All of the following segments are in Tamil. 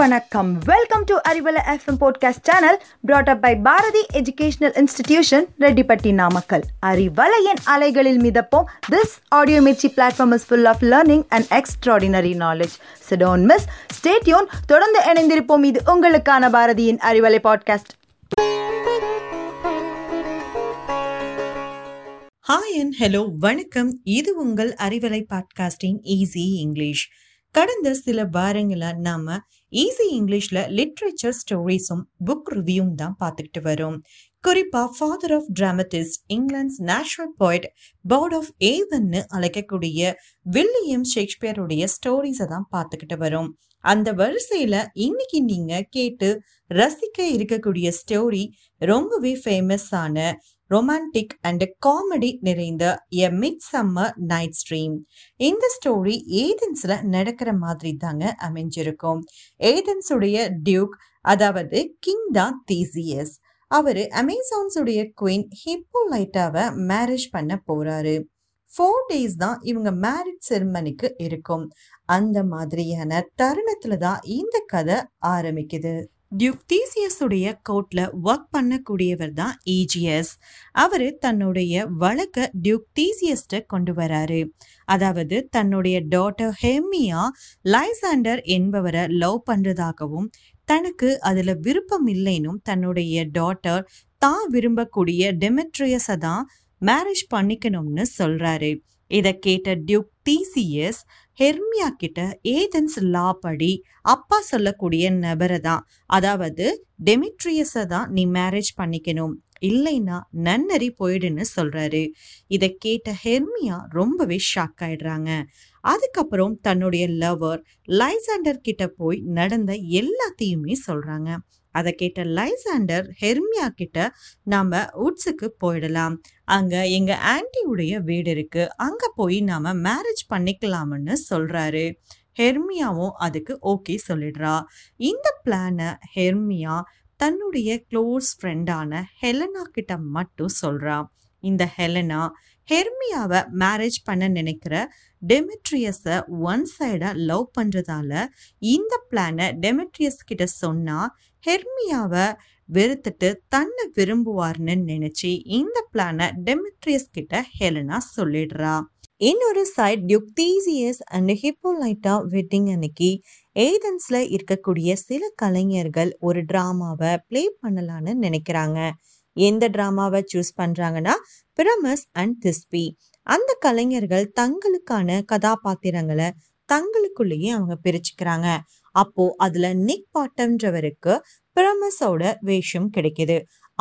வணக்கம். Welcome to Arivalai FM podcast channel brought up by Bharathi educational institution, Rettipatti Namakkal. அறிவலையின் அலைகளில் மிதப்போம். This audio mirchi platform is full of learning and extraordinary knowledge. So don't miss, stay tuned. தொடர்ந்து இணைந்திருப்போம். இது உங்களுக்கான பாரதியின் அறிவலை பாட்காஸ்ட். ஹாய் அண்ட் ஹலோ, வணக்கம். இது உங்கள் அறிவலை பாட்காஸ்டின் ஈஸி இங்கிலீஷ். கடந்த சில வாரங்களா நாம ஈஸி இங்கிலீஷ்ல லிட்ரேச்சர் ஸ்டோரிஸும் புக் ரிவ்யூவும் தான் பார்த்துக்கிட்டு வரோம். குறிப்பா father of dramatist, England national poet, bard of ஏவன்னு அழைக்கக்கூடிய வில்லியம் ஷேக்ஸ்பியருடைய ஸ்டோரிஸை தான் பார்த்துக்கிட்டு வரோம். அந்த வரிசையில இன்னைக்கு நீங்க கேட்டு ரசிக்க இருக்கக்கூடிய ஸ்டோரி ரொம்பவே ஃபேமஸான ரொமான்டிக் அண்ட் காமெடி நிறைந்த a midsummer night's dream. இந்த ஸ்டோரி ஏதென்ஸ்ல நடக்கிற மாதிரி தாங்க அமைஞ்சிருக்கும். ஏதென்ஸுடைய டியூக், அதாவது கிங் தான் தீசியஸ். அவரு அமேசான்ஸுடைய குவீன் ஹிப்போலைட்டாவை மேரேஜ் பண்ண போறாரு. 4 days தான் இவங்க மேரேஜ் செரிமனிக்கு இருக்கும். அந்த மாதிரியான தருணத்துல தான் இந்த கதை ஆரம்பிக்குது. டியூக் தீசியஸுடைய கோர்ட்ல ஒர்க் பண்ணக்கூடியவர் தான் ஈஜியஸ். அவரு தன்னுடைய வழக்க டியூக் தீசியஸ்ட கொண்டு வராரு. அதாவது தன்னுடைய டாட்டர் ஹெர்மியா லைசாண்டர் என்பவரை லவ் பண்றதாகவும் தனக்கு அதுல விருப்பம் இல்லைன்னும் தன்னுடைய டாட்டர் தான் விரும்பக்கூடிய டெமெட்ரியஸை தான் மேரேஜ் பண்ணிக்கணும்னு சொல்றாரு. இதை கேட்ட டியூக் தீசியஸ் ஹெர்மியா கிட்ட ஏதென்ஸ் லா படி அப்பா சொல்லக்கூடிய நபரை தான், அதாவது டெமிட்ரியஸை தான் நீ மேரேஜ் பண்ணிக்கணும், இல்லைன்னா நன்னறி போயிடுன்னு சொல்றாரு. இதை கேட்ட ஹெர்மியா ரொம்பவே ஷாக் ஆயிடுறாங்க. அதுக்கப்புறம் தன்னுடைய லவர் லைசாண்டர் கிட்ட போய் நடந்த எல்லாத்தையுமே சொல்றாங்க. அதை கேட்ட லைசாண்டர் ஹெர்மியா கிட்ட நாம உட்ஸுக்கு போயிடலாம், அங்க எங்க ஆன்டியுடைய வீடு இருக்கு, அங்க போய் நாம மேரேஜ் பண்ணிக்கலாம்னு சொல்றாரு. ஹெர்மியாவும் அதுக்கு ஓகே சொல்லிடுறா. இந்த பிளான ஹெர்மியா தன்னுடைய க்ளோஸ் ஃப்ரெண்டான ஹெலனா கிட்ட மட்டும் சொல்றா. இந்த ஹெலனா ஹெர்மியாவை மேரேஜ் பண்ண நினைக்கிற டெமெட்ரியஸை ஒன் சைடாக லவ் பண்ணுறதால இந்த பிளானை டெமெட்ரியஸ் கிட்ட சொன்னால் ஹெர்மியாவை வெறுத்துட்டு தன்னை விரும்புவார்னு நினச்சி இந்த பிளானை டெமெட்ரியஸ் கிட்ட ஹெலனா சொல்லிடுறா. இன்னொரு side duke Theseus and Hippolyta wedding அன்னைக்கு ஏதென்ஸ்ல இருக்கக்கூடிய சில கலைஞர்கள் ஒரு டிராமாவை பிளே பண்ணலான்னு நினைக்கிறாங்க. எந்த டிராமாவை சூஸ் பண்றாங்கன்னா பிரமஸ் அண்ட் திஸ்பி. அந்த கலைஞர்கள் தங்களுக்கான கதாபாத்திரங்களை தங்களுக்குள்ளேயே அவங்க பிரிச்சுக்கிறாங்க. அப்போ அதுல நிக் பாட்டம்ன்றவருக்கு பிரமஸோட வேஷம் கிடைக்குது.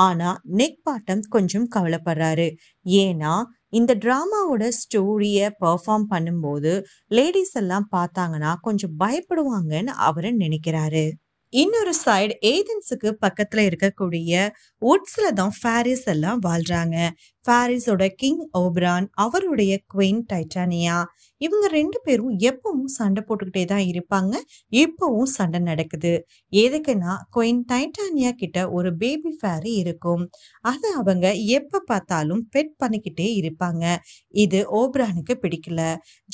ஆனா நிக் பாட்டம் கொஞ்சம் கவலைப்படுறாரு. ஏன்னா இந்த டிராமாவோட ஸ்டோரியை பெர்ஃபார்ம் பண்ணும்போது லேடிஸ் எல்லாம் பார்த்தாங்கன்னா கொஞ்சம் பயப்படுவாங்கன்னு அவரு நினைக்கிறாரு. இன்னொரு சைடு ஏதென்ஸுக்கு பக்கத்துல இருக்கக்கூடிய உட்ஸ்ல தான் ஃபேரிஸ் எல்லாம் வாழ்றாங்க. ஃபேரிஸோட கிங் ஓபரான், அவருடைய குவீன் டைட்டானியா, இவங்க 2 பேரும் எப்பவும் சண்டை போட்டுக்கிட்டே தான் இருப்பாங்க. இப்பவும் சண்டை நடக்குது. எதுக்குன்னா குவீன் டைட்டானியா கிட்ட ஒரு பேபி ஃபேரி இருக்கும். அதை அவங்க எப்ப பார்த்தாலும் பெட் பண்ணிக்கிட்டே இருப்பாங்க. இது ஓபரானுக்கு பிடிக்கல,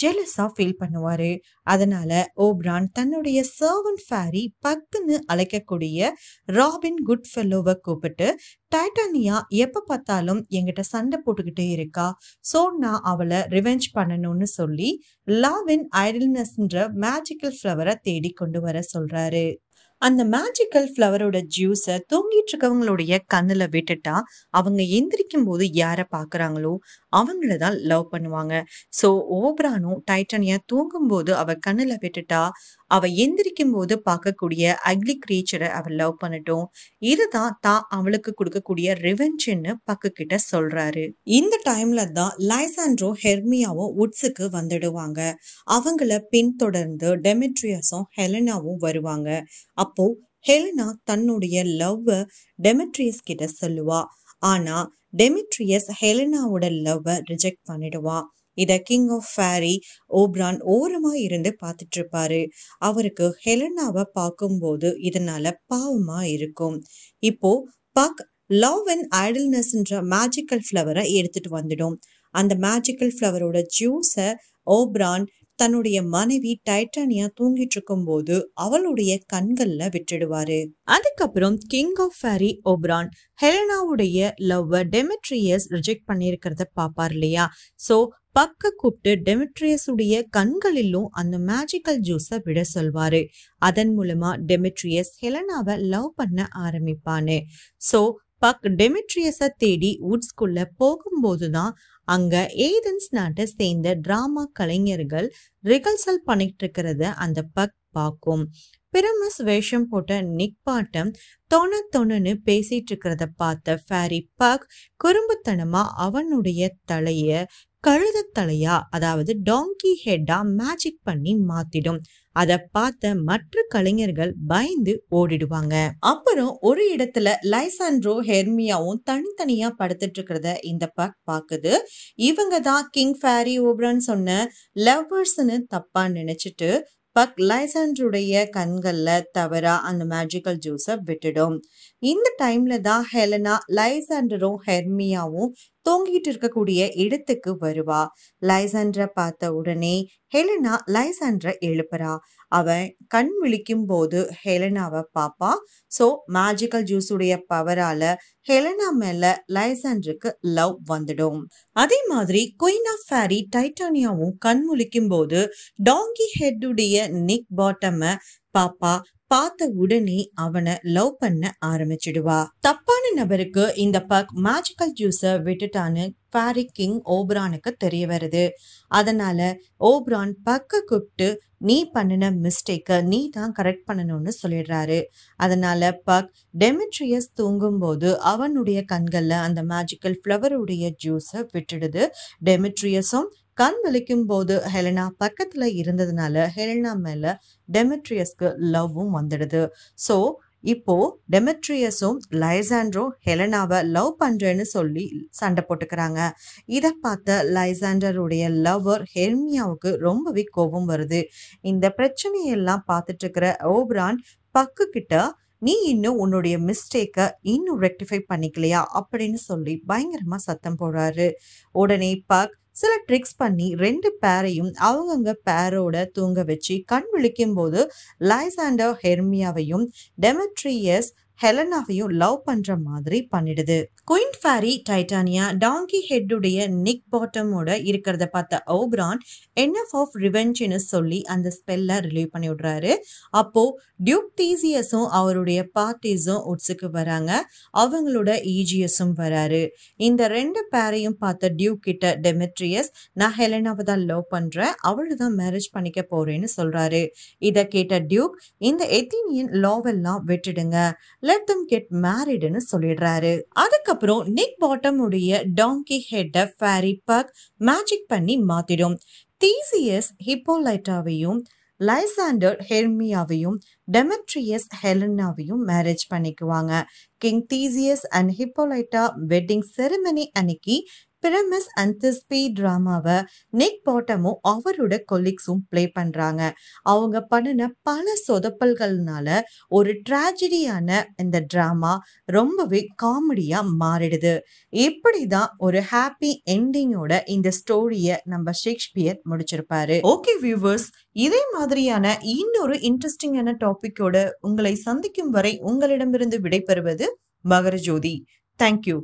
ஜெலஸா ஃபீல் பண்ணுவாரு. அதனால ஓபரான் தன்னுடைய சர்வன் ஃபேரி பக்குன்னு அழைக்கக்கூடிய ராபின் குட்ஃபெல்லோவை கூப்பிட்டு, டைட்டானியா எப்ப பார்த்தாலும் எங்கிட்ட சண்டை போட்டுக்கிட்டே இருக்கா, சோ நான் அவளை ரிவெஞ்ச் பண்ணணும்னு சொல்லி லவ் அண்ட் ஐடல்னஸ்ன்ற மேஜிக்கல் ஃப்ளவரை தேடி கொண்டு வர சொல்றாரு. அந்த மேஜிக்கல் ஃப்ளவரோட ஜூஸை தூங்கிட்டு இருக்கவங்களுடைய கண்ணுல விட்டுட்டா அவங்க எந்திரிக்கும் போது யாரை பார்க்குறாங்களோ அவங்கள தான் லவ் பண்ணுவாங்க. ஸோ ஓபரானும் டைட்டானியா தூங்கும் போது அவ கண்ணுல விட்டுட்டா அவ எந்திரிக்கும் போது பார்க்கக்கூடிய அக்லி கிரீச்சரை அவ லவ் பண்ணட்டும், இதுதான் தான் அவளுக்கு கொடுக்கக்கூடிய ரிவெஞ்சுன்னு பக்கு கிட்ட சொல்றாரு. இந்த டைம்ல தான் லைசாண்ட்ரோ ஹெர்மியாவும் உட்ஸுக்கு வந்துடுவாங்க. அவங்கள பின்தொடர்ந்து டெமெட்ரியஸும் ஹெலனாவும் வருவாங்க. அப்போ ஹெலனா தன்னுடைய லவ்வை டெமெட்ரியஸ் கிட்ட சொல்லுவா. ஆனா டெமெட்ரியஸ் ஹெலனாவோட லவ்வை ரிஜெக்ட் பண்ணிடுவா. இத கிங் ஆஃப் ஃபேரி ஓபரான் ஓரமா இருந்து பார்த்துட்டு இருப்பாரு. அவருக்கு ஹெலனாவை பார்க்கும்போது இதனால பாவமா இருக்கும். இப்போ பக் லவ் அண்ட் ஐடல்னஸ்ன்ற மேஜிக்கல் ஃப்ளவரை எடுத்துட்டு வந்துடும். அந்த மேஜிக்கல் ஃப்ளவரோட ஜூஸை ஓபரான் தன்னுடைய மனைவி டைட்டானியா தூங்கிட்டு இருக்கும் போது அவளுடைய கண்கள்ல விட்டுடுவாரு. அதுக்கப்புறம் கிங் ஆஃப் ஃபேரி ஓபரான் ஹெலனாவுடைய லவ்வர் டெமெட்ரியஸ் ரிஜெக்ட் பண்ணியிருக்கிறத பாப்பார் இல்லையா? சோ பக்க கூப்பிட்டு டெமெட்ரியஸுடைய கண்களிலும் அந்த மேஜிக்கல் ஜூஸை விட சொல்வாரு. அதன் மூலமா டெமெட்ரியஸ் ஹெலனாவை லவ் பண்ண ஆரம்பிப்பானு. சோ பக் டெமெட்ரியஸை தேடி உட்ஸ்குள்ள போகும்போதுதான் அங்க ஏதன்ஸ் நாட்டை சேர்ந்த டிராமா கலைஞர்கள் ரிகர்சல் பண்ணிட்டு இருக்கிறத அந்த பக் பார்க்கும். பிரமஸ் வேஷம் போட்ட நிக் பாட்டம் தொண தொணன்னு பேசிட்டு இருக்கிறத பார்த்த ஃபேரி பக் குறும்புத்தனமா அவனுடைய தலைய கழுத தலையா, அதாவது டாங்கி ஹெட்டா மேஜிக் பண்ணி மாத்திடும். அதை பார்த்த மற்ற கலைஞர்கள் பயந்து ஓடிடுவாங்க. அப்புறம் ஒரு இடத்துல லைசாண்ட்ரோ ஹெர்மியாவும் தனித்தனியா படுத்துட்டு இருக்கிறத இந்த பக் பாக்குது. இவங்க தான் கிங் ஃபேரி ஓபரான் சொன்ன லவ்வர்ஸ்ன்னு தப்பா நினைச்சிட்டு பக் லைசாண்ட்ரோடைய கண்கள்ல தவறா அந்த மேஜிக்கல் ஜூஸை விட்டுடும். இந்த டைம்ல தான் ஹெலனா லைசாண்டரும் ஹெர்மியாவும் தூங்கிட்டு இருக்கக்கூடிய இடத்துக்கு வருவா. லைசாண்டரை பார்த்த உடனே ஹெலனா லைசாண்டரை எழுப்புறா. அவன் கண் விழிக்கும் போது ஹெலனாவை பாப்பா. ஸோ மேஜிக்கல் ஜூஸுடைய பவரால ஹெலனா மேல லைசாண்டருக்கு லவ் வந்துடும். அதே மாதிரி குயின் ஆஃப் ஃபேரி டைட்டானியாவும் கண் முழிக்கும் போது டாங்கி ஹெட்டுடைய நிக் பாட்டமை பாப்பா. பார்த்த உடனே அவனை லவ் பண்ண ஆரம்பிச்சிடுவா. தப்பான நபருக்கு இந்த பக் மேஜிக்கல் ஜூஸை விட்டுட்டான்னு ஃபேரி கிங் ஓபரானுக்கு தெரிய வருது. அதனால ஓபரான் பக்க கூப்பிட்டு நீ பண்ணின மிஸ்டேக்கை நீ தான் கரெக்ட் பண்ணணும்னு சொல்லிடுறாரு. அதனால பக் டெமெட்ரியஸ் தூங்கும்போது அவனுடைய கண்களில் அந்த மேஜிக்கல் ஃப்ளவருடைய ஜூஸை விட்டுடுது. டெமெட்ரியஸும் கண் விழிக்கும் போது ஹெலனா பக்கத்துல இருந்ததுனால ஹெலனா மேல டெமெட்ரியஸ்க்கு லவ்வும் வந்துடுது. ஸோ இப்போ டெமெட்ரியஸும் லைசாண்ட்ரோ ஹெலனாவை லவ் பண்றேன்னு சொல்லி சண்டை போட்டுக்கிறாங்க. இதை பார்த்த லைசாண்டருடைய லவ்வர் ஹெர்மியாவுக்கு ரொம்பவே கோபம் வருது. இந்த பிரச்சனையெல்லாம் பார்த்துட்டு இருக்கிற ஓபரான் பக்கு கிட்ட நீ இன்னும் உன்னுடைய மிஸ்டேக்கை இன்னும் ரெக்டிஃபை பண்ணிக்கலையா அப்படின்னு சொல்லி பயங்கரமா சத்தம் போடுறாரு. உடனே பக் சில ட்ரிக்ஸ் பண்ணி ரெண்டு பேரையும் அவங்கவுங்க பேரோட தூங்க வச்சு கண் விழிக்கும் போது லைசாண்டர் ஹெர்மியாவையும் டெமெட்ரியஸ் ஹெலனாவையும் லவ் பண்ற மாதிரி பண்ணிடுது. குயின் ஃபேரி டைட்டானியா டாங்கி ஹெட்டுடைய நிக் பாட்டமோட இருக்கிறத பார்த்த ஓபரான் என்எஃப் ஆஃப் ரிவெஞ்சுன்னு சொல்லி அந்த ஸ்பெல்ல ரிலீவ் பண்ணி விடுறாரு. அப்போ டியூக் தீசியஸும் அவருடைய பார்ட்டிஸும் உட்ஸுக்கு வராங்க. அவங்களோட ஈஜியஸும் வராரு. இந்த ரெண்டு பேரையும் பார்த்த டியூக் கிட்ட டெமெட்ரியஸ் நான் ஹெலனாவை தான் லவ் பண்றேன், அவளை தான் மேரேஜ் பண்ணிக்க போறேன்னு சொல்றாரு. இதை கேட்ட டியூக் இந்த எத்தீனியன் லாவெல்லாம் விட்டுடுங்க, லெட் தம் கெட் மேரிட்னு சொல்லிடுறாரு. அதுக்கப்புறம் நிக் பாட்டம் உடைய donkey head fairy Puck magic பண்ணி மாத்திடும். தீசியஸ் ஹிப்போலைட்டாவையும் லைசாண்டர் ஹெர்மியாவையும் டெமெட்ரியஸ் ஹெலனாவையும் மேரேஜ் பண்ணிக்குவாங்க. King Theseus and Hippolyta wedding ceremony அன்னைக்கு பிராமஸ் அண்ட் திஸ்பே டிராமாவை நிக் பாட்டமும் அவரோட கொலீக்ஸும் பிளே பண்றாங்க. அவங்க பண்ணின பல சொதப்பல்கள்னால ஒரு ட்ராஜடியான இந்த டிராமா ரொம்பவே காமெடியா மாறிடுது. இப்படிதான் ஒரு ஹாப்பி என்டிங்கோட இந்த ஸ்டோரியை நம்ம ஷேக்ஸ்பியர் முடிச்சிருப்பாரு. ஓகே வியூவர்ஸ், இதே மாதிரியான இன்னொரு இன்ட்ரெஸ்டிங்கான டாபிக்கோட உங்களை சந்திக்கும் வரை உங்களிடமிருந்து விடைபெறுவது மகரஜோதி. தேங்க்யூ.